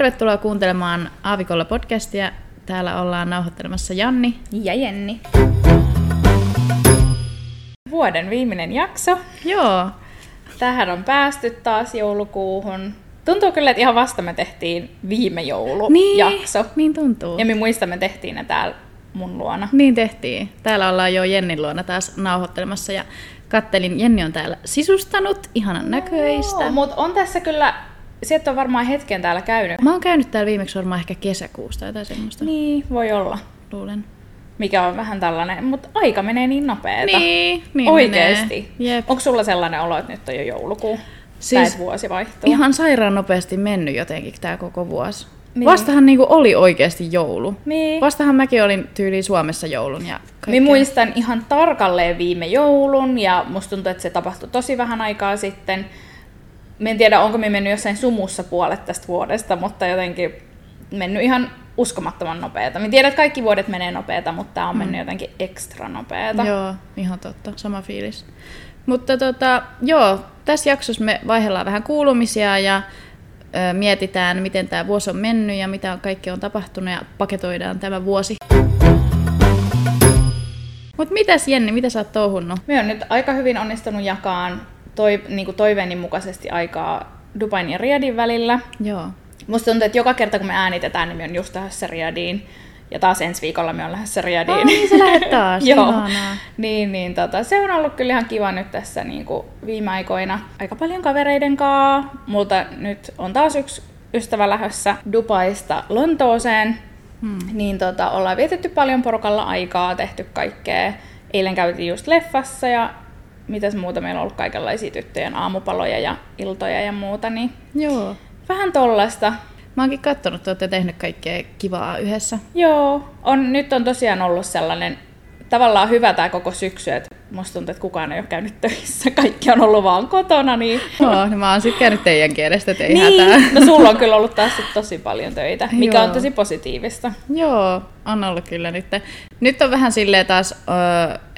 Tervetuloa kuuntelemaan Aavikolla podcastia. Täällä ollaan nauhoittelemassa Janni ja Jenni. Vuoden viimeinen jakso. Joo. Tähän on päästy taas joulukuuhun. Tuntuu kyllä, että ihan vasta me tehtiin viime joulujakso. Niin tuntuu. Ja me muistamme tehtiin ne täällä mun luona. Niin tehtiin. Täällä ollaan jo Jennin luona taas nauhoittelemassa ja kattelin, Jenni on täällä sisustanut, ihanan näköistä. Joo, mutta on tässä kyllä, sieltä on varmaan hetken täällä käynyt. Mä oon käynyt täällä viimeksi varmaan ehkä kesäkuusta jotain semmoista. Niin, voi olla. Luulen. Mikä on vähän tällainen, mutta aika menee niin nopeeta. Niin oikeesti. Onko sulla sellainen olo, että nyt on jo joulukuu? Siis vuosi vaihtuu. Ihan sairaan nopeasti mennyt jotenkin tää koko vuosi. Niin. Vastahan niinku oli oikeesti joulu. Niin. Vastahan mäkin olin tyyliin Suomessa joulun ja kaikkea. Mä muistan ihan tarkalleen viime joulun ja musta tuntuu, että se tapahtui tosi vähän aikaa sitten. Mä en tiedä, onko mä mennyt jossain sumussa puolet tästä vuodesta, mutta jotenkin mennyt ihan uskomattoman nopeeta. Mä tiedän, että kaikki vuodet menee nopeeta, mutta tää on mennyt jotenkin ekstra nopeeta. Joo, ihan totta. Sama fiilis. Mutta tässä jaksossa me vaihdellaan vähän kuulumisia ja mietitään, miten tämä vuosi on mennyt ja mitä kaikkea on tapahtunut ja paketoidaan tämä vuosi. Mutta mitäs Jenni, mitä sä oot touhunnut? Me oon nyt aika hyvin onnistunut jakamaan niin toiveeni mukaisesti aikaa Dubain ja Riadin välillä. Joo. Musta tuntuu, että joka kerta kun me äänitetään, niin me on just lähdössä Riadiin. Ja taas ensi viikolla me on lähdössä Riadiin. Oh, niin, sä lähdet taas. Joo. Niin, se on ollut kyllä ihan kiva nyt tässä niin kuin viime aikoina. Aika paljon kavereiden kanssa. Multa nyt on taas yksi ystävä lähdössä Dubaista Lontooseen. Niin ollaan vietetty paljon porukalla aikaa, tehty kaikkea. Eilen käytiin just leffassa ja mitäs muuta. Meillä on ollut kaikenlaisia tyttöjen aamupaloja ja iltoja ja muuta. Niin joo. Vähän tollaista. Mä oonkin katsonut, että olette tehnyt kaikkea kivaa yhdessä. Joo, nyt on tosiaan ollut sellainen tavallaan hyvä tää koko syksy, että musta tuntuu, että kukaan ei ole käynyt töissä, kaikki on ollut vaan kotona. Niin. Joo, no mä oon sit käynyt teidän kielestä, ettei hätää. No sulla on kyllä ollut taas tosi paljon töitä, mikä on tosi positiivista. Joo, on ollut kyllä nyt. Nyt on vähän silleen taas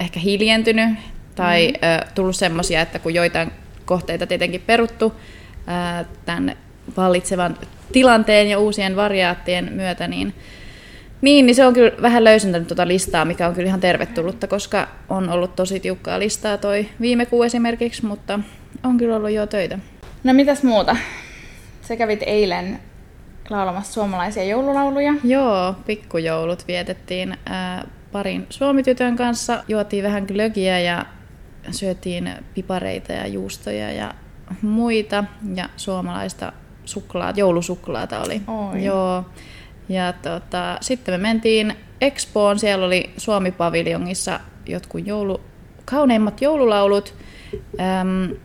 ehkä hiljentynyt tai tullut semmosia, että kun joitain kohteita tietenkin peruttu tän vallitsevan tilanteen ja uusien variaattien myötä, niin se on kyllä vähän löysentänyt tuota listaa, mikä on kyllä ihan tervetullutta, koska on ollut tosi tiukkaa listaa toi viime kuu esimerkiksi, mutta on kyllä ollut jo töitä. No mitäs muuta? Sä kävit eilen laulamassa suomalaisia joululauluja. Joo, pikkujoulut vietettiin parin suomitytön kanssa, juotiin vähän glögiä ja syötiin pipareita ja juustoja ja muita ja suomalaista joulusuklaata oli. Oi. Joo. Ja sitten me mentiin Expoon, siellä oli Suomi-paviljongissa jotkut kauneimmat joululaulut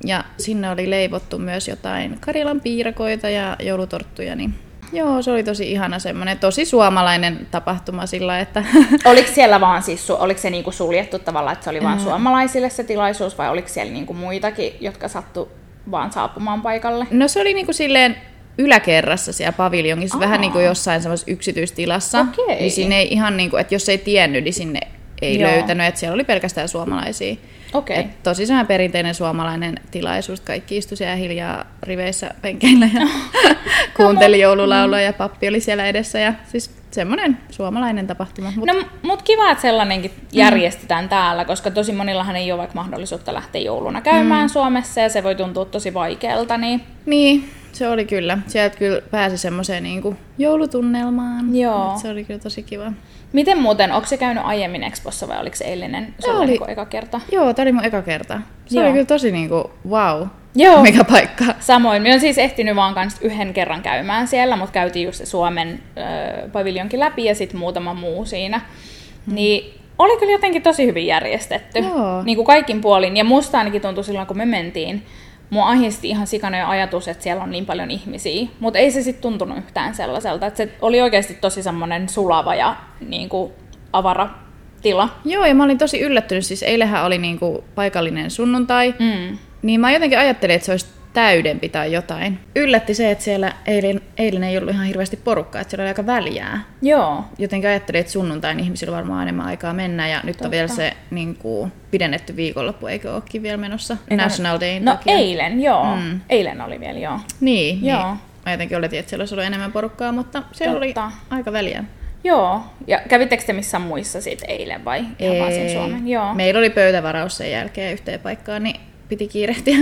ja sinne oli leivottu myös jotain Karjalan piirakoita ja joulutorttuja, niin joo, se oli tosi ihana semmoinen, tosi suomalainen tapahtuma sillä, että oliko siellä vaan siis, oliko se niinku suljettu tavallaan, että se oli vaan suomalaisille se tilaisuus vai oliko siellä niinku muitakin, jotka sattu vaan saapumaan paikalle? No se oli niinku silleen yläkerrassa siellä paviljongissa, vähän niinku jossain semmoisessa yksityistilassa. Okay. Niin sinne ei ihan niinku, että jos ei tiennyt, niin sinne ei löytänyt, että siellä oli pelkästään suomalaisia. Okay. Et tosi semmoinen perinteinen suomalainen tilaisuus, kaikki istui siellä hiljaa riveissä penkeillä ja kuunteli joululaulua ja pappi oli siellä edessä ja siis semmoinen suomalainen tapahtuma. Mut kiva, että sellainenkin järjestetään täällä, koska tosi monillahan ei ole vaikka mahdollisuutta lähteä jouluna käymään Suomessa ja se voi tuntua tosi vaikealta. Niin, se oli kyllä. Sieltä kyllä pääsi semmoiseen niinku joulutunnelmaan. Joo. Se oli kyllä tosi kiva. Miten muuten, onko se käynyt aiemmin Expossa vai oliko se eilinen niin eka kerta? Joo, tämä oli mun eka kerta. Se oli kyllä tosi niinku wow. Joo. Mikä paikka. Samoin. Minä olen siis ehtinyt vaan kans yhden kerran käymään siellä, mutta käytiin just Suomen paviljonkin läpi ja sitten muutama muu siinä. Niin oli kyllä jotenkin tosi hyvin järjestetty. Joo. Niin kuin kaikin puolin. Ja musta ainakin tuntui silloin, kun me mentiin. Mua ahdisti ihan sikana jo ajatus, että siellä on niin paljon ihmisiä. Mutta ei se sitten tuntunut yhtään sellaiselta. Et se oli oikeasti tosi semmoinen sulava ja niinku avara tila. Joo, ja mä olin tosi yllättynyt. Siis eilähän oli niinku paikallinen sunnuntai. Niin mä jotenkin ajattelin, että se olisi täydempi tai jotain. Yllätti se, että siellä eilen ei ollut ihan hirveästi porukkaa, että siellä oli aika väljää. Joo. Jotenkin ajattelin, että sunnuntain ihmisillä varmaan enemmän aikaa mennä ja nyt on vielä se niin kuin, pidennetty viikonloppu, eikö olekin vielä menossa National Dayn takia. Eilen oli vielä, joo. Niin. Mä jotenkin oletin, että siellä olisi ollut enemmän porukkaa, mutta se oli aika väliä. Joo. Ja kävittekö te missään muissa siitä eilen vai? Ei. Suomen? Joo. Meillä oli pöytävaraus sen jälkeen yhteen paikkaan, niin piti kiirehtiä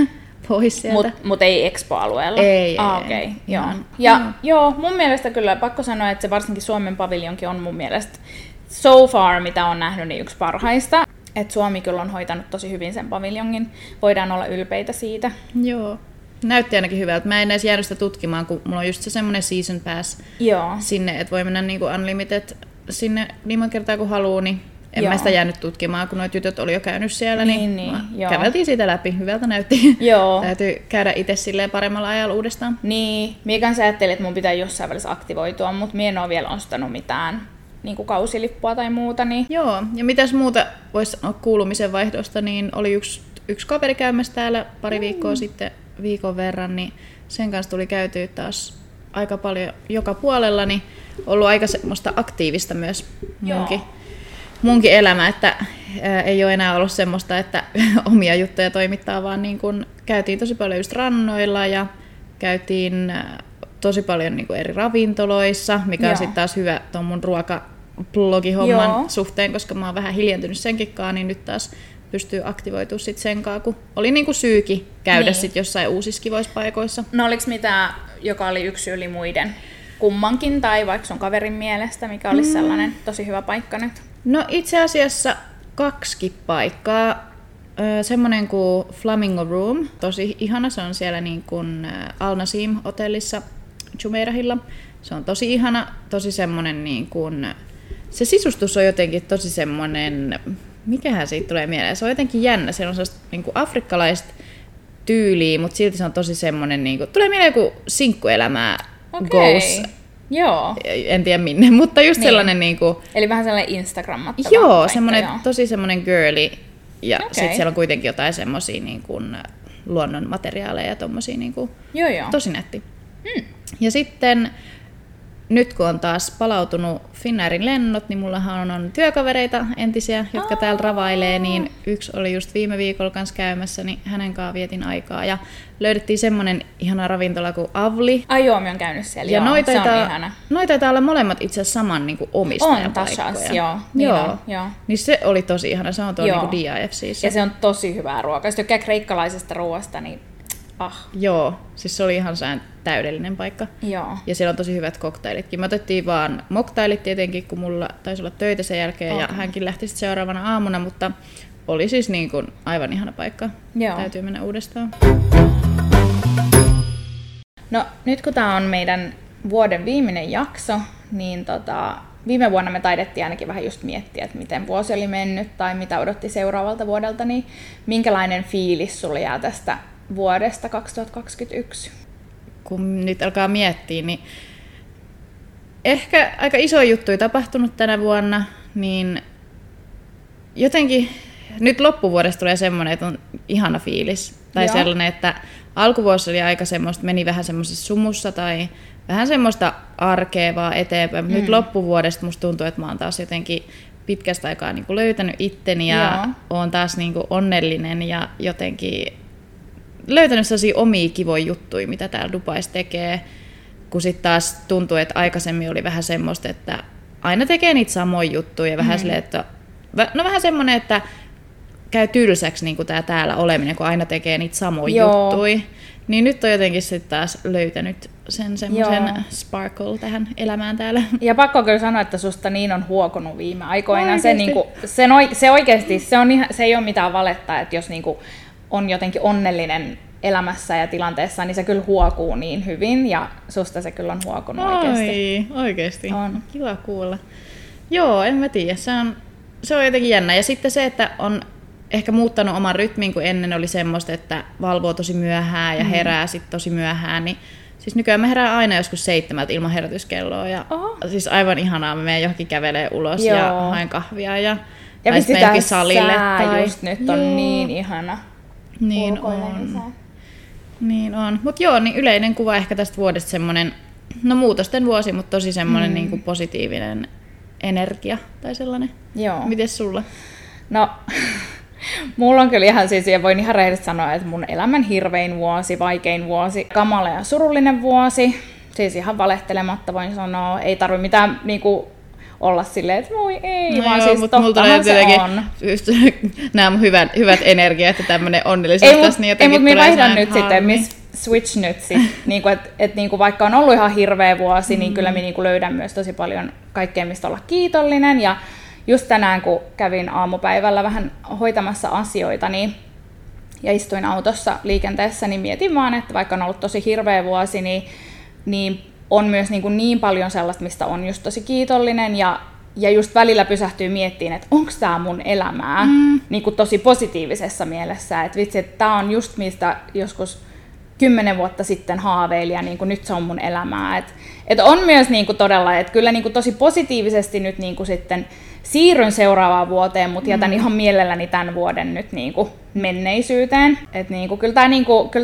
pois sieltä. Mut ei Expo-alueella? Ei. Okei. Okay. Joo. Ja joo, mun mielestä kyllä pakko sanoa, että se varsinkin Suomen paviljonki on mun mielestä so far, mitä on nähnyt, niin yksi parhaista. Et Suomi kyllä on hoitanut tosi hyvin sen paviljongin. Voidaan olla ylpeitä siitä. Joo. Näytti ainakin hyvältä. Mä en edes jäänyt sitä tutkimaan, kun mulla on just se semmoinen season pass sinne, että voi mennä niinku unlimited sinne niin monta kertaa kun haluu, niin en mä sitä jäänyt tutkimaan, kun noita tytöt oli jo käynyt siellä, niin käveltiin siitä läpi. Hyvältä näytti. Joo. Täytyy käydä itse silleen paremmalla ajalla uudestaan. Niin. Mie kanssa ajattelin, että mun pitää jossain välissä aktivoitua, mutta mie en ole vielä ostanut mitään niinku kausilippua tai muuta. Niin. Joo. Ja mitäs muuta voisi sanoa kuulumisen vaihdosta, niin oli yksi kaveri käymässä täällä pari viikkoa sitten, viikon verran, niin sen kanssa tuli käytyä taas aika paljon joka puolella, niin ollut aika semmoista aktiivista myös munkin elämä, että ei ole enää ollut semmoista, että omia juttuja toimittaa, vaan niin kun käytiin tosi paljon just rannoilla ja käytiin tosi paljon niin kun eri ravintoloissa, mikä on sitten taas hyvä tuon mun ruokablogihomman suhteen, koska mä oon vähän hiljentynyt senkinkaan, niin nyt taas pystyy aktivoitumaan sitten senkaan, kun oli niinku syykin käydä sitten jossain uusissa kivoissa paikoissa. No oliko mitään, joka oli yksi yli muiden kummankin tai vaikka sun kaverin mielestä, mikä olisi sellainen tosi hyvä paikka nyt? No itse asiassa kaksikin paikkaa. Semmoinen kuin Flamingo Room, tosi ihana, se on siellä niin kuin Al Nasim -hotellissa Jumeirahilla. Se on tosi ihana, tosi semmoinen niin kuin, se sisustus on jotenkin tosi semmoinen, mikähän siitä tulee mieleen? Se on jotenkin jännä. Siellä on sellaista niin kuin afrikkalaista tyyliä, mutta silti se on tosi semmoinen, niin kuin, tulee mieleen joku sinkkuelämää goes. Joo. En tiedä minne, mutta just sellainen niin kuin, eli vähän sellainen Instagrammattava. Joo, semmoinen tosi semmoinen girly. Ja sitten siellä on kuitenkin jotain semmoisia niin kuin luonnon materiaaleja ja tommosia niin kuin, tosi nätti. Hmm. Ja sitten nyt kun on taas palautunut Finnairin lennot, niin mullahan on työkavereita entisiä, jotka täällä ravailee, niin yksi oli just viime viikolla kanssa käymässä, niin hänen kanssa vietin aikaa ja löydettiin semmoinen ihana ravintola kuin Avli. Ai joo, me on käynyt siellä, ja noi taitaa olla molemmat itse asiassa saman niin kuin omistajapaikkoja. On tasas, joo. Niin se oli tosi ihana, se on tuo niin kuin DIF siis. Ja se on tosi hyvää ruokaa, jos tykkää kreikkalaisesta ruoasta, niin Joo, siis se oli ihan täydellinen paikka. Joo. Ja siellä on tosi hyvät koktailitkin. Me otettiin vaan moktailit tietenkin, kun mulla taisi olla töitä sen jälkeen ja hänkin lähti sitten seuraavana aamuna, mutta oli siis niin kuin aivan ihana paikka. Joo. Täytyy mennä uudestaan. No nyt kun tämä on meidän vuoden viimeinen jakso, niin viime vuonna me taidettiin ainakin vähän just miettiä, että miten vuosi oli mennyt tai mitä odotti seuraavalta vuodelta, niin minkälainen fiilis sulla jää tästä vuodesta 2021? Kun nyt alkaa miettiä, niin ehkä aika iso juttu on tapahtunut tänä vuonna, niin jotenkin nyt loppuvuodesta tulee semmoinen, että on ihana fiilis. Tai sellainen, että alkuvuosi oli aika semmoista, meni vähän semmoisessa sumussa tai vähän semmoista arkea vaan eteenpäin. Nyt loppuvuodesta musta tuntuu, että mä oon taas jotenkin pitkästä aikaa niin kuin löytänyt itteni ja oon taas niin kuin onnellinen ja jotenkin löytänyt sellaisia omia kivoja juttuja, mitä täällä Dubaissa tekee, kun sitten taas tuntuu, että aikaisemmin oli vähän semmoista, että aina tekee niitä samoja juttuja ja vähän silleen, että no vähän semmoinen, että käy tylsäksi niin kuin tämä täällä oleminen, kun aina tekee niitä samoja juttuja. Niin nyt on jotenkin sitten taas löytänyt sen semmoisen sparkle tähän elämään täällä. Ja pakko kyllä sanoa, että susta niin on huokonut viime aikoina. Se, niin kuin, se oikeasti, se ei ole mitään valetta, että jos niinku on jotenkin onnellinen elämässä ja tilanteessa, niin se kyllä huokuu niin hyvin, ja susta se kyllä on huokunut oikeasti. Oikeasti. On. Kiva kuulla. Joo, en mä tiedä. Se on jotenkin jännä. Ja sitten se, että on ehkä muuttanut oman rytmin, kun ennen oli semmoista, että valvoo tosi myöhään ja herää sitten tosi myöhään, niin siis nykyään mä herään aina joskus 7 ilman herätyskelloa, ja siis aivan ihanaa, mä menen johonkin kävelee ulos ja haen kahvia ja pistetään sää tai just nyt on niin ihana. Niin on. Mut niin yleinen kuva ehkä tästä vuodesta semmonen, no muutosten vuosi, mutta tosi semmonen niinku positiivinen energia tai sellainen. Joo. Mites sulla? No, mulla on kyllä ihan siis, ja voin ihan rehellisesti sanoa, että mun elämän hirvein vuosi, vaikein vuosi, kamala ja surullinen vuosi. Siis ihan valehtelematta voin sanoa, ei tarvitse mitään niinku olla silleen, että voi ei, no vaan joo, siis tottahan se on. Just, nämä on hyvät energiat ja tämmöinen onnellisuus tässä, niin jotenkin tulee näin. Ei, mutta minä vaihdan nyt sitten, missä switch nyt sitten. Niinku, et, niinku, vaikka on ollut ihan hirveä vuosi, niin kyllä minä niinku löydän myös tosi paljon kaikkea, mistä olla kiitollinen. Ja just tänään, kun kävin aamupäivällä vähän hoitamassa asioita, niin ja istuin autossa liikenteessä, niin mietin vaan, että vaikka on ollut tosi hirveä vuosi, niin on myös niin paljon sellaista, mistä on just tosi kiitollinen ja just välillä pysähtyy miettiin, että onko tämä mun elämää niin kuin tosi positiivisessa mielessä, että vitsi, että tämä on just mistä joskus 10 vuotta sitten haaveili ja niin kuin nyt se on mun elämää, että on myös niin kuin todella, että kyllä niin kuin tosi positiivisesti nyt niin kuin sitten siirryn seuraavaan vuoteen, mutta jätän ihan mielelläni tämän vuoden nyt niinku menneisyyteen. Et niinku, kyllä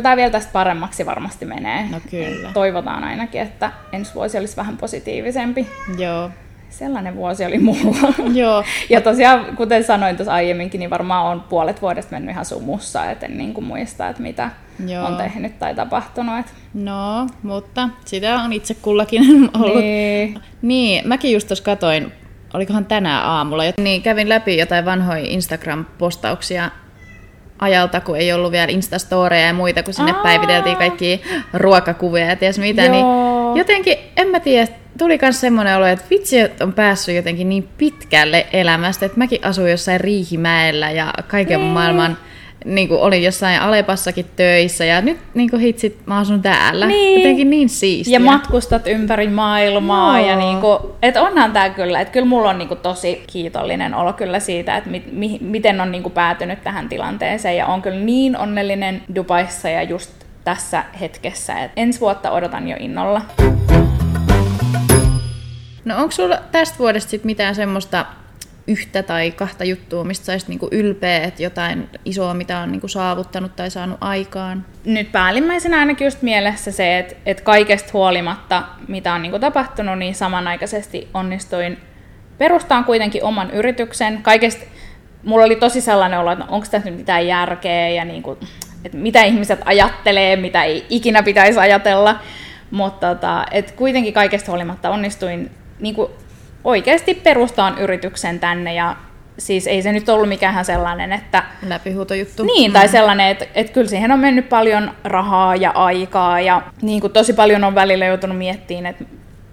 tämä vielä tästä paremmaksi varmasti menee. No kyllä. Toivotaan ainakin, että ensi vuosi olisi vähän positiivisempi. Joo. Sellainen vuosi oli mulla. Joo. Ja tosiaan, kuten sanoin tuossa aiemminkin, niin varmaan on puolet vuodesta mennyt ihan sumussa, et en niinku muista, että mitä on tehnyt tai tapahtunut. No, mutta sitä on itse kullakin ollut. Niin, mäkin just tuossa katoin. Olikohan tänään aamulla, niin kävin läpi jotain vanhoja Instagram-postauksia ajalta, kun ei ollut vielä Instastoreja ja muita, kun sinne päiviteltiin kaikkia ruokakuvia ja ties mitä, niin jotenkin, en mä tiedä, tuli myös semmoinen olo, että vitsi, että on päässyt jotenkin niin pitkälle elämästä, että mäkin asuin jossain Riihimäellä ja kaiken maailman, niin kuin olin jossain Alepassakin töissä ja nyt niin kuin hitsit, mä asun täällä. Niin. Jotenkin niin siistiä. Ja matkustat ympäri maailmaa. Ja niin kuin, et onhan tää kyllä, että kyllä mulla on niin kuin tosi kiitollinen olo kyllä siitä, että miten on niin kuin päätynyt tähän tilanteeseen ja on kyllä niin onnellinen Dubaissa ja just tässä hetkessä. Et ensi vuotta odotan jo innolla. No onko sulla tästä vuodesta sit mitään semmoista yhtä tai kahta juttua, mistä saisit niinku ylpeä, että jotain isoa, mitä on niinku saavuttanut tai saanut aikaan? Nyt päällimmäisenä ainakin just mielessä se, että kaikesta huolimatta, mitä on niinku tapahtunut, niin samanaikaisesti onnistuin perustaan kuitenkin oman yrityksen. Kaikesta mulla oli tosi sellainen olo, että onko tässä nyt mitään järkeä ja niinku, että mitä ihmiset ajattelee, mitä ei ikinä pitäisi ajatella. Mutta kuitenkin kaikesta huolimatta onnistuin niinku oikeasti perustaan yrityksen tänne ja siis ei se nyt ollut mikään sellainen, että läpihuutojuttu. Niin, tai sellainen, että kyllä siihen on mennyt paljon rahaa ja aikaa ja niin kuin tosi paljon on välillä joutunut miettimään, että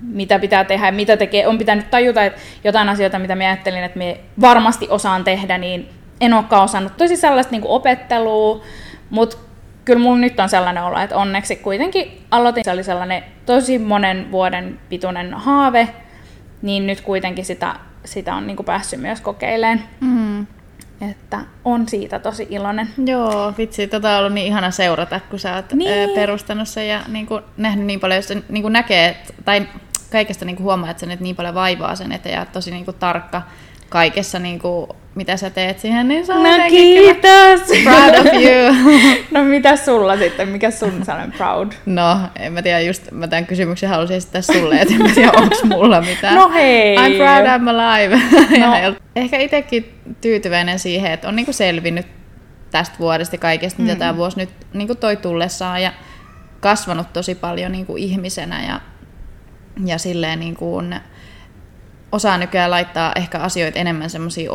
mitä pitää tehdä ja mitä tekee. On pitänyt tajuta, että jotain asioita, mitä mä ajattelin, että mä varmasti osaan tehdä, niin en olekaan osannut. Tosi sellaista niin kuin opettelua, mutta kyllä mulla nyt on sellainen olo, että onneksi kuitenkin aloitin. Se oli sellainen tosi monen vuoden pituinen haave, niin nyt kuitenkin sitä on niinku päässyt myös kokeilemaan. Että on siitä tosi iloinen. Joo, vitsi, on ollut niin ihana seurata, kun sä oot perustanut sen ja niinku nähnyt niin paljon, jos se niinku näkee, tai kaikesta niinku huomaa, että sä nyt niin paljon vaivaa sen eteen ja oot tosi niinku tarkka kaikessa, niinku, mitä sä teet siihen, niin saa no kiitos! Proud of you! No mitä sulla sitten? Mikä sun sellainen proud? No, en mä tiedä, just mä tämän kysymyksen halusin esittää sulle, että en mä tiedä, onks mulla mitään. No hei! I'm proud I'm alive! No. Ehkä itsekin tyytyväinen siihen, että on niinku selvinnyt tästä vuodesta kaikesta, mitä tämä vuosi nyt niinku toi tullessaan ja kasvanut tosi paljon niinku ihmisenä ja silleen niinku osaa nykyään laittaa ehkä asioita enemmän semmoisiin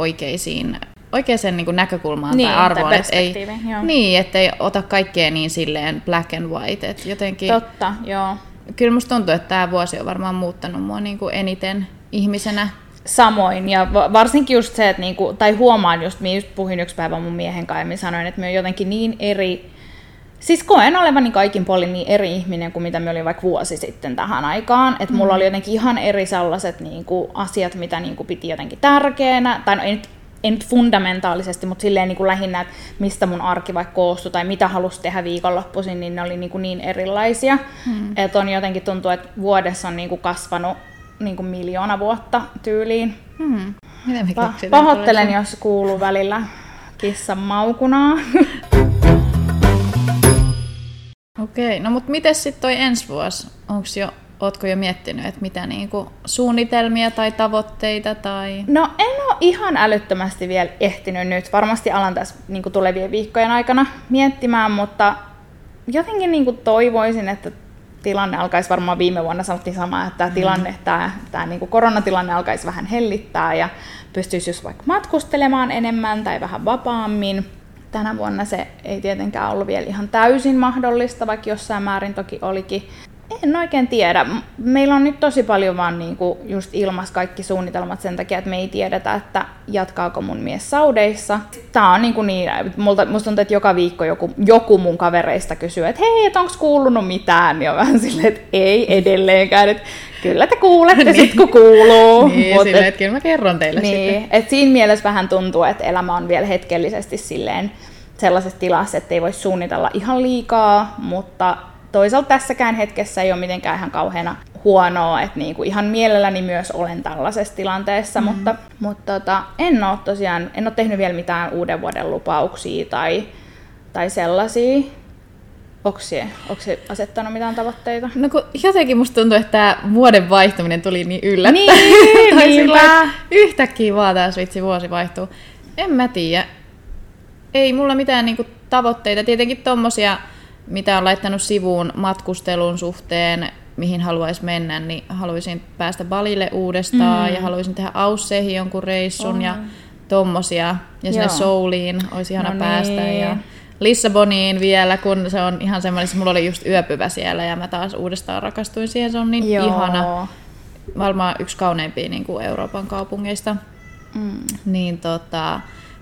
oikeaan niin kuin näkökulmaan tai arvoon. Tai ei, niin, ettei ota kaikkea niin silleen black and white. Et jotenkin, totta, joo. Kyllä musta tuntuu, että tämä vuosi on varmaan muuttanut mua niin kuin eniten ihmisenä. Samoin, ja varsinkin just se, että niin kuin, tai huomaan just, minä just puhuin yksi päivä mun miehen kanssa, ja minä sanoin, että minä olen jotenkin niin eri. Siis koen olevani kaikin puolin niin eri ihminen kuin mitä me olin vaikka vuosi sitten tähän aikaan. Että mulla oli jotenkin ihan eri sellaiset niinku asiat, mitä niinku piti jotenkin tärkeänä. Tai no ei nyt fundamentaalisesti, mutta silleen niinku lähinnä, että mistä mun arki vaikka koostui tai mitä halusi tehdä viikonloppuisin, niin ne oli niinku niin erilaisia. Että on jotenkin tuntuu, että vuodessa on niinku kasvanut niinku 1 miljoona vuotta tyyliin. Pahoittelen, jos kuuluu välillä kissan maukunaa. Okei, no mut mites sit toi ensi vuosi? Ootko jo miettinyt, että mitä niinku suunnitelmia tai tavoitteita tai? No en oo ihan älyttömästi vielä ehtinyt nyt. Varmasti alan tässä niinku tulevien viikkojen aikana miettimään, mutta jotenkin niinku toivoisin, että tilanne alkaisi, varmaan viime vuonna sanottiin samaa, että tämä niin kuin koronatilanne alkaisi vähän hellittää ja pystyisi just vaikka matkustelemaan enemmän tai vähän vapaammin. Tänä vuonna se ei tietenkään ollut vielä ihan täysin mahdollista, vaikka jossain määrin toki olikin. En oikein tiedä. Meillä on nyt tosi paljon vaan niinku just ilmassa kaikki suunnitelmat sen takia, että me ei tiedetä, että jatkaako mun mies saudeissa. Tää on niinku niin, musta tuntuu, että joka viikko joku mun kavereista kysyy, että hei, et onks kuulunut mitään? Ja vähän silleen, että ei edelleenkään. Et kyllä te kuulette sit, kun kuuluu. Niin, silleen, että kyllä mä kerron teille sitten. Et siinä mielessä vähän tuntuu, että elämä on vielä hetkellisesti silleen sellaisessa tilassa, että ei voi suunnitella ihan liikaa, mutta toisaalta tässäkään hetkessä ei ole mitenkään ihan kauheana huonoa, että niinku ihan mielelläni myös olen tällaisessa tilanteessa, mutta en ole tehnyt vielä mitään uuden vuoden lupauksia tai sellaisia. Onko se asettanut mitään tavoitteita? No kun jotenkin musta tuntuu, että tämä vuoden vaihtaminen tuli niin yllättäen. Niin, yhtäkkiä vaan tämä vuosi vaihtuu. En mä tiedä. Ei mulla mitään niinku tavoitteita. Tietenkin tommosia, mitä on laittanut sivuun matkustelun suhteen, mihin haluaisi mennä, niin haluaisin päästä Balille uudestaan ja haluaisin tehdä Ausseihin jonkun reissun ja tommosia. Ja sinne Souliin olisi ihana päästä. Niin. Ja Lissaboniin vielä, kun se on ihan semmoinen, mulla oli just yöpyvä siellä ja mä taas uudestaan rakastuin siihen. Se on niin ihana. Varmaan yksi kauneimpia niin kuin Euroopan kaupungeista. Niin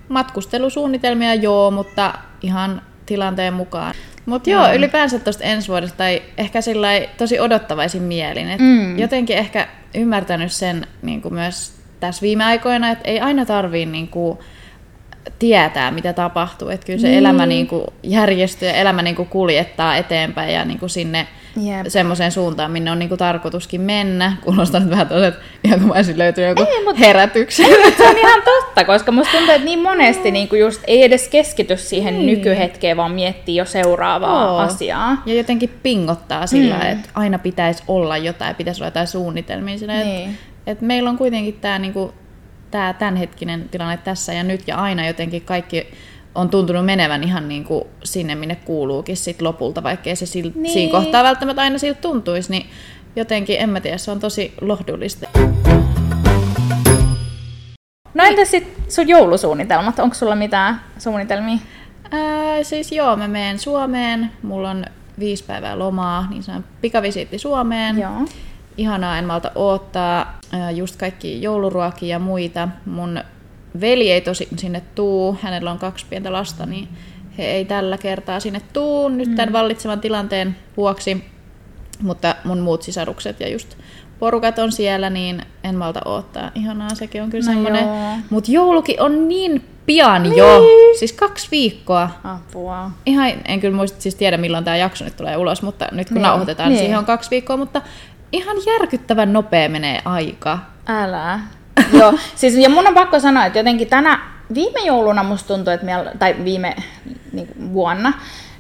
matkustelusuunnitelmia mutta ihan tilanteen mukaan. Mutta ylipäänsä tuosta ensi vuodesta, tai ehkä sillai tosi odottavaisin mielin. Et jotenkin ehkä ymmärtänyt sen niin kuin myös tässä viime aikoina, että ei aina tarvii niin kuin tietää, mitä tapahtuu. Että kyllä se elämä niin kuin järjestyy ja elämä niin kuin kuljettaa eteenpäin ja niin kuin sinne semmoiseen suuntaan, minne on niin kuin tarkoituskin mennä. Kuulostaa nyt vähän tosiaan, että ihan kun mä olisin löytynyt joku herätyksen. Se on ihan totta, koska musta tuntuu, että niin monesti niin kuin just ei edes keskity siihen nykyhetkeen, vaan miettii jo seuraavaa asiaa. Ja jotenkin pingottaa sillä, että aina pitäisi olla jotain, pitäisi olla jotain suunnitelmia siinä. Niin. Että meillä on kuitenkin tämä niin kuin tämä tämänhetkinen tilanne tässä ja nyt ja aina jotenkin kaikki on tuntunut menevän ihan niin kuin sinne, minne kuuluukin sit lopulta, vaikkei se siinä kohtaa välttämättä aina siltä tuntuisi, niin jotenkin, en mä tiedä, se on tosi lohdullista. No entäs sitten sun joulusuunnitelmat? Onko sulla mitään suunnitelmia? Mä menen Suomeen. Mulla on 5 päivää lomaa, niin se on pikavisiitti Suomeen. Joo. Ihanaa, en malta odottaa just kaikki jouluruokia ja muita. Mun veli ei tosi sinne tuu, hänellä on 2 pientä lasta, niin he ei tällä kertaa sinne tuu nyt tämän vallitsevan tilanteen vuoksi. Mutta mun muut sisarukset ja just porukat on siellä, niin en malta odottaa. Ihanaa, sekin on kyllä semmoinen. Mut joulukin on niin pian jo, siis 2 viikkoa. Apua. Ihan, en kyllä tiedä milloin tämä jakso nyt tulee ulos, mutta nyt kun nauhoitetaan, niin siihen on 2 viikkoa, mutta ihan järkyttävän nopea menee aika. Älä. Joo, siis ja mun on pakko sanoa, että jotenkin viime jouluna musta tuntuu, että viime vuonna,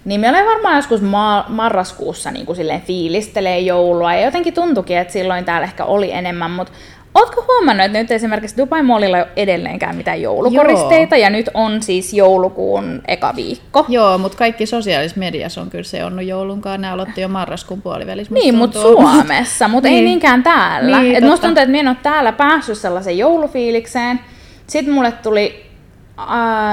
niin me olemme varmaan joskus marraskuussa niin kuin silleen fiilistelee joulua ja jotenkin tuntuikin, että silloin täällä ehkä oli enemmän, mutta ootko huomannut, että nyt esimerkiksi Dubai Mallilla ei ole edelleenkään mitään joulukoristeita ja nyt on siis joulukuun eka viikko. Joo, mutta kaikki sosiaalisessa mediassa on kyllä se onnu joulunkaan. Nämä aloitti jo marraskuun puolivälissä. Niin, mutta Suomessa, mutta ei niinkään täällä. Niin, et musta tuntuu, että minä en ole täällä päässyt sellaiseen joulufiilikseen. Sitten mulle tuli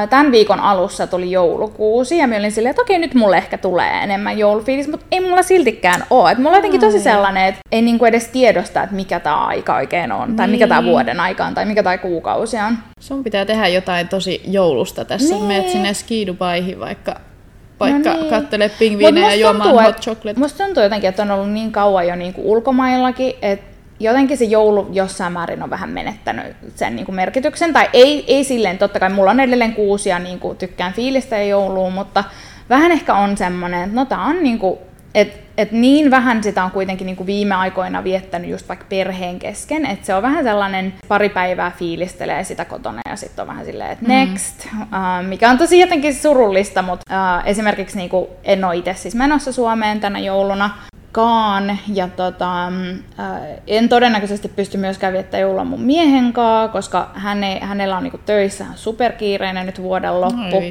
tämän viikon alussa tuli joulukuusi ja mä olin silleen, että okei, nyt mulle ehkä tulee enemmän joulufiilis, mutta ei mulla siltikään ole. Et mulla on jotenkin tosi sellainen, että ei niinku edes tiedosta, että mikä tää aika oikein on, tai mikä tää vuoden aika on, tai mikä tää kuukausi on. Sun pitää tehdä jotain toski joulusta tässä. Niin. Meet sinne Ski Dubaihin vaikka kattelee pingviinejä ja juomaan hot chocolate. Musta tuntuu jotenkin, että on ollut niin kauan jo niinku ulkomaillakin, että jotenkin se joulu jossain määrin on vähän menettänyt sen niin kuin merkityksen, tai ei silleen, totta kai mulla on edelleen kuusia, niin kuin tykkään fiilistä ja joulua, mutta vähän ehkä on semmoinen, että no tää on niin kuin, että niin vähän sitä on kuitenkin niin kuin viime aikoina viettänyt just vaikka perheen kesken, että se on vähän sellainen, 2 päivää fiilistelee sitä kotona ja sitten on vähän silleen, että next, mikä on tosi jotenkin surullista, mutta esimerkiksi niin kuin en ole itse siis menossa Suomeen tänä jouluna, ja en todennäköisesti pysty myöskään viettämään joulua mun miehen kaa, koska hänellä on niinku töissä superkiireinen nyt vuoden loppu.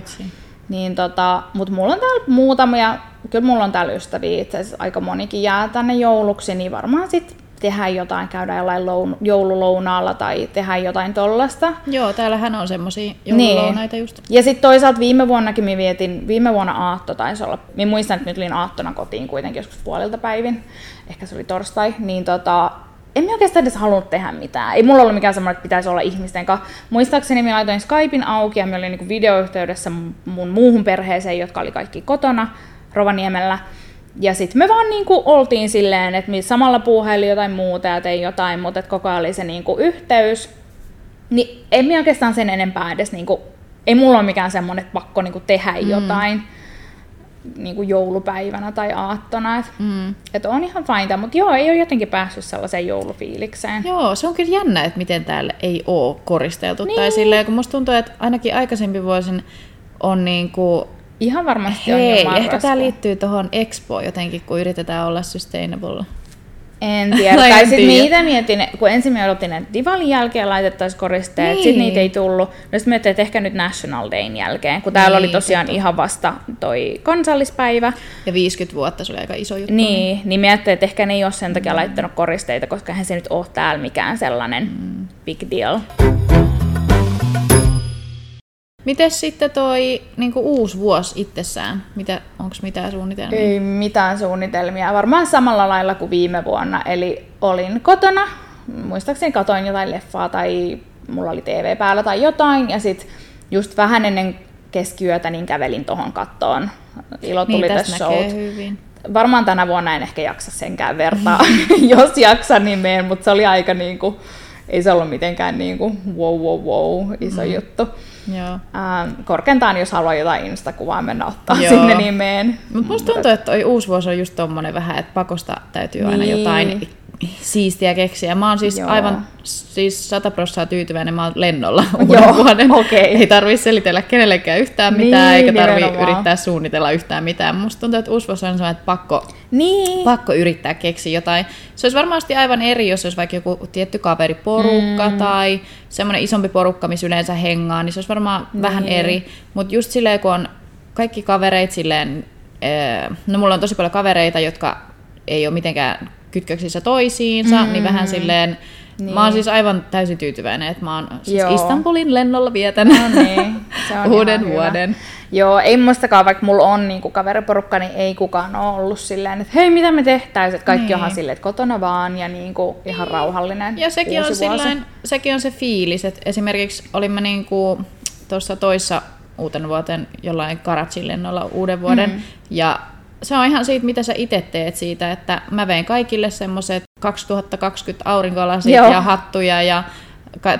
Mutta mulla on täällä muutamia Kyllä mulla on täällä ystäviä, itse asiassa aika monikin jää tänne jouluksi, niin varmaan sitten tehdään jotain, käydään jollain joululounaalla tai tehdään jotain tollasta. Joo, täällähän on semmosia joululounaita niin. Just. Ja sitten toisaalta viime vuonnakin minä vietin, viime vuonna aatto taisi olla, minä muistan, että nyt olin aattona kotiin kuitenkin joskus puolilta päivin, ehkä se oli torstai, niin en minä oikeastaan edes halunnut tehdä mitään. Ei mulla ollut mikään semmoinen, että pitäisi olla ihmisten kanssa. Muistaakseni minä laitoin Skypein auki ja minä olin niinku videoyhteydessä mun muuhun perheeseen, jotka oli kaikki kotona Rovaniemellä. Ja sitten me vaan niinku oltiin silleen, että me samalla puuhaili jotain muuta ja tein jotain, mutta koko ajan oli se niinku yhteys. Niin en minä oikeastaan sen enempää edes, niinku, ei mulla ole mikään semmoinen, että pakko niinku tehdä jotain niinku joulupäivänä tai aattona. Että on ihan fine, mutta joo, ei ole jotenkin päässyt sellaiseen joulufiilikseen. Joo, se on kyllä jännä, että miten täällä ei ole koristeltu. Niin. Tai silleen, kun musta tuntuu, että ainakin aikaisempi vuosin on niinku... Ihan varmasti on jo marraskuun. Ehkä tämä liittyy tuohon Expoon jotenkin, kun yritetään olla sustainable. En tiedä. Tai sitten niitä mietin, kun ensin me odotin, että Divalin jälkeen laitettaisiin koristeet, niin. Sitten niitä ei tullut. No sitten miettii, että ehkä nyt National Dayn jälkeen, kun täällä niin, oli tosiaan totta. Ihan vasta toi kansallispäivä. Ja 50 vuotta, se oli aika iso juttu. Niin, niin miettii, että ehkä ne ei ole sen takia laittanut koristeita, koska eihän se nyt ole täällä mikään sellainen big deal. Mites sitten toi niinku uusi vuosi itsessään? Onko mitään suunnitelmia? Ei mitään suunnitelmia. Varmaan samalla lailla kuin viime vuonna. Eli olin kotona, muistaakseni katoin jotain leffaa tai mulla oli TV päällä tai jotain. Ja sitten just vähän ennen keskiyötä niin kävelin tohon kattoon. Ilo tuli tässä showt. Varmaan tänä vuonna en ehkä jaksa senkään vertaa. Jos jaksan, niin menen. Mutta se oli aika niinku... Ei se ollut mitenkään niinku wow, iso juttu. Korkeintaan jos haluaa jotain Insta-kuvaa mennä ottaa sinne nimeen. Mutta musta tuntuu, että toi uusi vuosi on just tommonen vähän, että pakosta täytyy aina jotain siistiä keksiä. Mä oon siis aivan 100% tyytyväinen, mä oon lennolla uuden vuoden. Okay. Ei tarvii selitellä kenellekään yhtään mitään, eikä tarvii yrittää suunnitella yhtään mitään. Musta tuntuu, että uusi vuosi on sellainen, että pakko yrittää keksiä jotain. Se olisi varmasti aivan eri, jos olisi vaikka joku tietty kaveriporukka tai semmoinen isompi porukka, missä yleensä hengaa, niin se olisi varmaan vähän eri. Mutta just silleen, kun on kaikki kavereit silleen, no mulla on tosi paljon kavereita, jotka ei ole mitenkään kytköksissä toisiinsa, niin vähän silleen, mä oon siis aivan täysin tyytyväinen, että mä oon siis Istanbulin lennolla vietän uuden vuoden. Joo, ei muistakaan, vaikka mulla on niinku kaveriporukka, niin ei kukaan ole ollut silleen, että hei, mitä me tehtäis, että kaikki onhan silleen, että kotona vaan ja niinku ihan rauhallinen. Ja sekin on silleen, sekin on se fiilis, että esimerkiksi olimme niinku tuossa toissa uuden vuoden jollain Karachin lennolla uuden vuoden ja se on ihan siitä, mitä sä itse teet siitä, että mä vein kaikille semmoiset 2020 aurinkolasit ja hattuja ja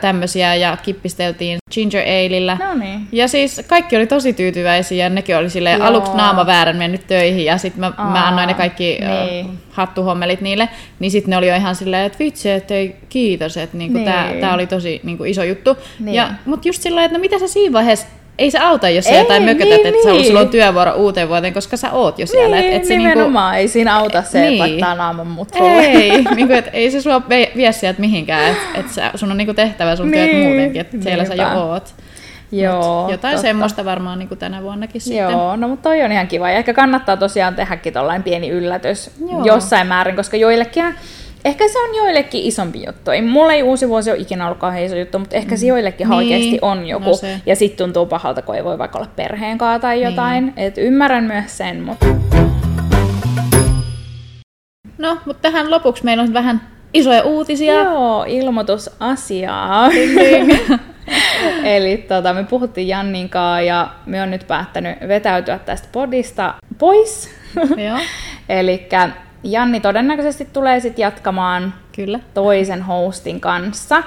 tämmöisiä ja kippisteltiin ginger aleillä. Noniin. Ja siis kaikki oli tosi tyytyväisiä ja nekin oli silleen aluksi naama väärän mennyt töihin ja sit mä annoin ne kaikki hattuhommelit niille. Niin sit ne oli jo ihan silleen, että vitsi, että kiitos, että niinku tää oli tosi niinku iso juttu. Niin. Ja, mut just sillä lailla, että no mitä sä siinä vaiheessa... Ei se auta, jos siellä jotain mökötät, että sä olet silloin työvuoro uuteen vuoteen, koska sä oot jo siellä. Niin, et se nimenomaan. Ei siinä auta se, että laittaa naaman mutralle. Ei, ei se sua vie sieltä mihinkään, että sun on niinku tehtävä sun työt muutenkin, että siellä sä jo oot. Joo, jotain semmoista varmaan niin kuin tänä vuonnakin sitten. Joo, no mutta toi on ihan kiva. Ja ehkä kannattaa tosiaan tehdäkin tollainen pieni yllätys jossain määrin, koska joillekin... Ehkä se on joillekin isompi juttu. Mulla ei uusi vuosi ole ikinä ollut kauhean iso juttu, mutta ehkä se joillekin oikeasti on joku. No ja sit tuntuu pahalta, kun ei voi vaikka olla perheen kanssa tai jotain. Niin. Et ymmärrän myös sen. Mutta... No, mutta tähän lopuksi meillä on vähän isoja uutisia. Joo, ilmoitusasiaa. Eli me puhuttiin Jannin kanssa ja me on nyt päättänyt vetäytyä tästä podista pois. Elikkä... Janni todennäköisesti tulee sitten jatkamaan toisen hostin kanssa.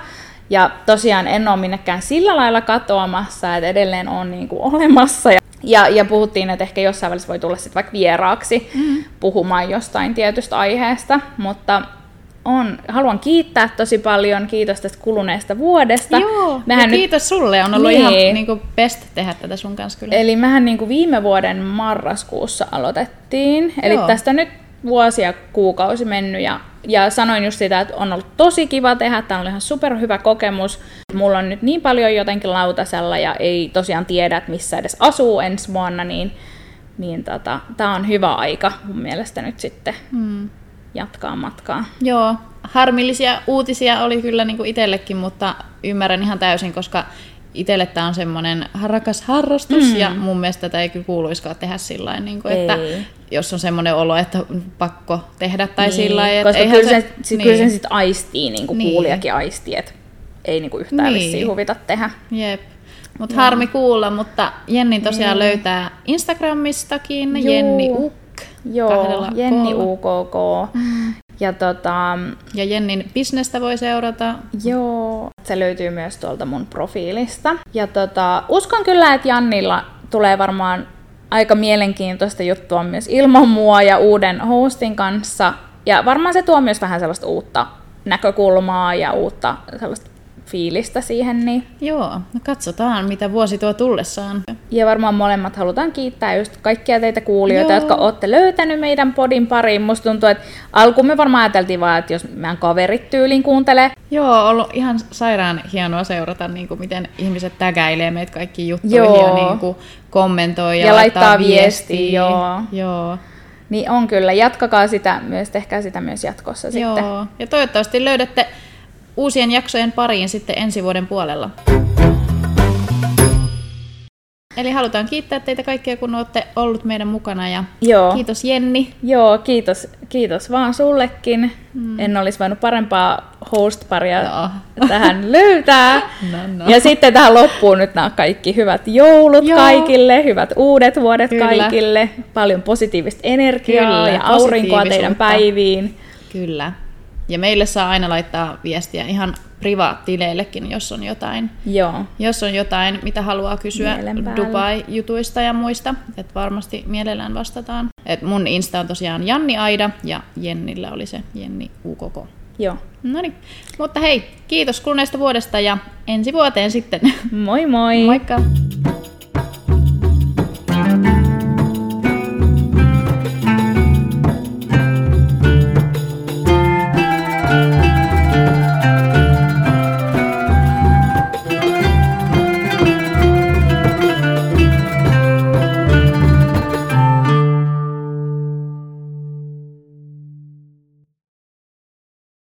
Ja tosiaan en ole minnekään sillä lailla katoamassa, että edelleen on niinku olemassa. Ja puhuttiin, että ehkä jossain välissä voi tulla sitten vaikka vieraaksi puhumaan jostain tietystä aiheesta. Mutta haluan kiittää tosi paljon. Kiitos tästä kuluneesta vuodesta. Joo, kiitos sulle. On ollut ihan niinku best tehdä tätä sun kanssa kyllä. Eli mehän niinku viime vuoden marraskuussa aloitettiin. Joo. Eli tästä nyt... Vuosia, kuukausi mennyt ja sanoin just sitä, että on ollut tosi kiva tehdä, tämä on ihan superhyvä kokemus. Mulla on nyt niin paljon jotenkin lautasella ja ei tosiaan tiedä, että missä edes asuu ensi vuonna, niin niin tää on hyvä aika mun mielestä nyt sitten jatkaa matkaa. Joo, harmillisia uutisia oli kyllä niin kuin itsellekin, mutta ymmärrän ihan täysin, koska itselle tämä on semmoinen rakas harrastus, ja mun mielestä tätä ei kyllä kuuluisikaan tehdä sillä tavalla, että jos on semmoinen olo, että on pakko tehdä tai niin, sillä tavalla. Koska kyllä sen sitten aistii, niin kuin kuulijakin aistii, että ei niin kuin yhtään vissiin huvita tehdä. Jep. Mutta harmi kuulla, mutta Jenni tosiaan löytää Instagramistakin, Jenni Ukk. Joo, Jenni UKK. Ja Jennin bisnestä voi seurata. Joo, se löytyy myös tuolta mun profiilista. Ja uskon kyllä, että Jannilla tulee varmaan aika mielenkiintoista juttua myös ilman mua ja uuden hostin kanssa. Ja varmaan se tuo myös vähän sellaista uutta näkökulmaa ja uutta sellaista fiilistä siihen. Niin. Joo, no katsotaan mitä vuosi tuo tullessaan. Ja varmaan molemmat halutaan kiittää just kaikkia teitä kuulijoita, jotka olette löytänyt meidän podin pariin. Musta tuntuu, että alkuun me varmaan ajateltiin vaan, että jos meidän kaverit tyyliin kuuntelee. Joo, on ollut ihan sairaan hienoa seurata, niin kuin miten ihmiset tägäilee meitä kaikkiin juttuihin ja niin kuin kommentoi ja laittaa viestiä. Joo. Niin on kyllä, jatkakaa sitä myös, tehkää sitä myös jatkossa sitten. Joo, ja toivottavasti löydätte uusien jaksojen pariin sitten ensi vuoden puolella. Eli halutaan kiittää teitä kaikkia, kun olette ollut meidän mukana. Ja kiitos Jenni. Joo, kiitos vaan sullekin. En olisi voinut parempaa host-paria tähän löytää. Ja sitten tähän loppuun nyt nämä kaikki hyvät joulut kaikille, hyvät uudet vuodet kaikille. Paljon positiivista energiaa ja aurinkoa teidän päiviin. Kyllä. Ja meille saa aina laittaa viestiä ihan privaattileillekin, jos on jotain. Joo. Jos on jotain, mitä haluaa kysyä Dubai-jutuista ja muista, että varmasti mielellään vastataan. Et mun Insta on tosiaan Janni Aida ja Jennillä oli se Jenni UKK. Joo. Noniin. Mutta hei, kiitos kuluneesta vuodesta ja ensi vuoteen sitten. Moi moi! Moikka!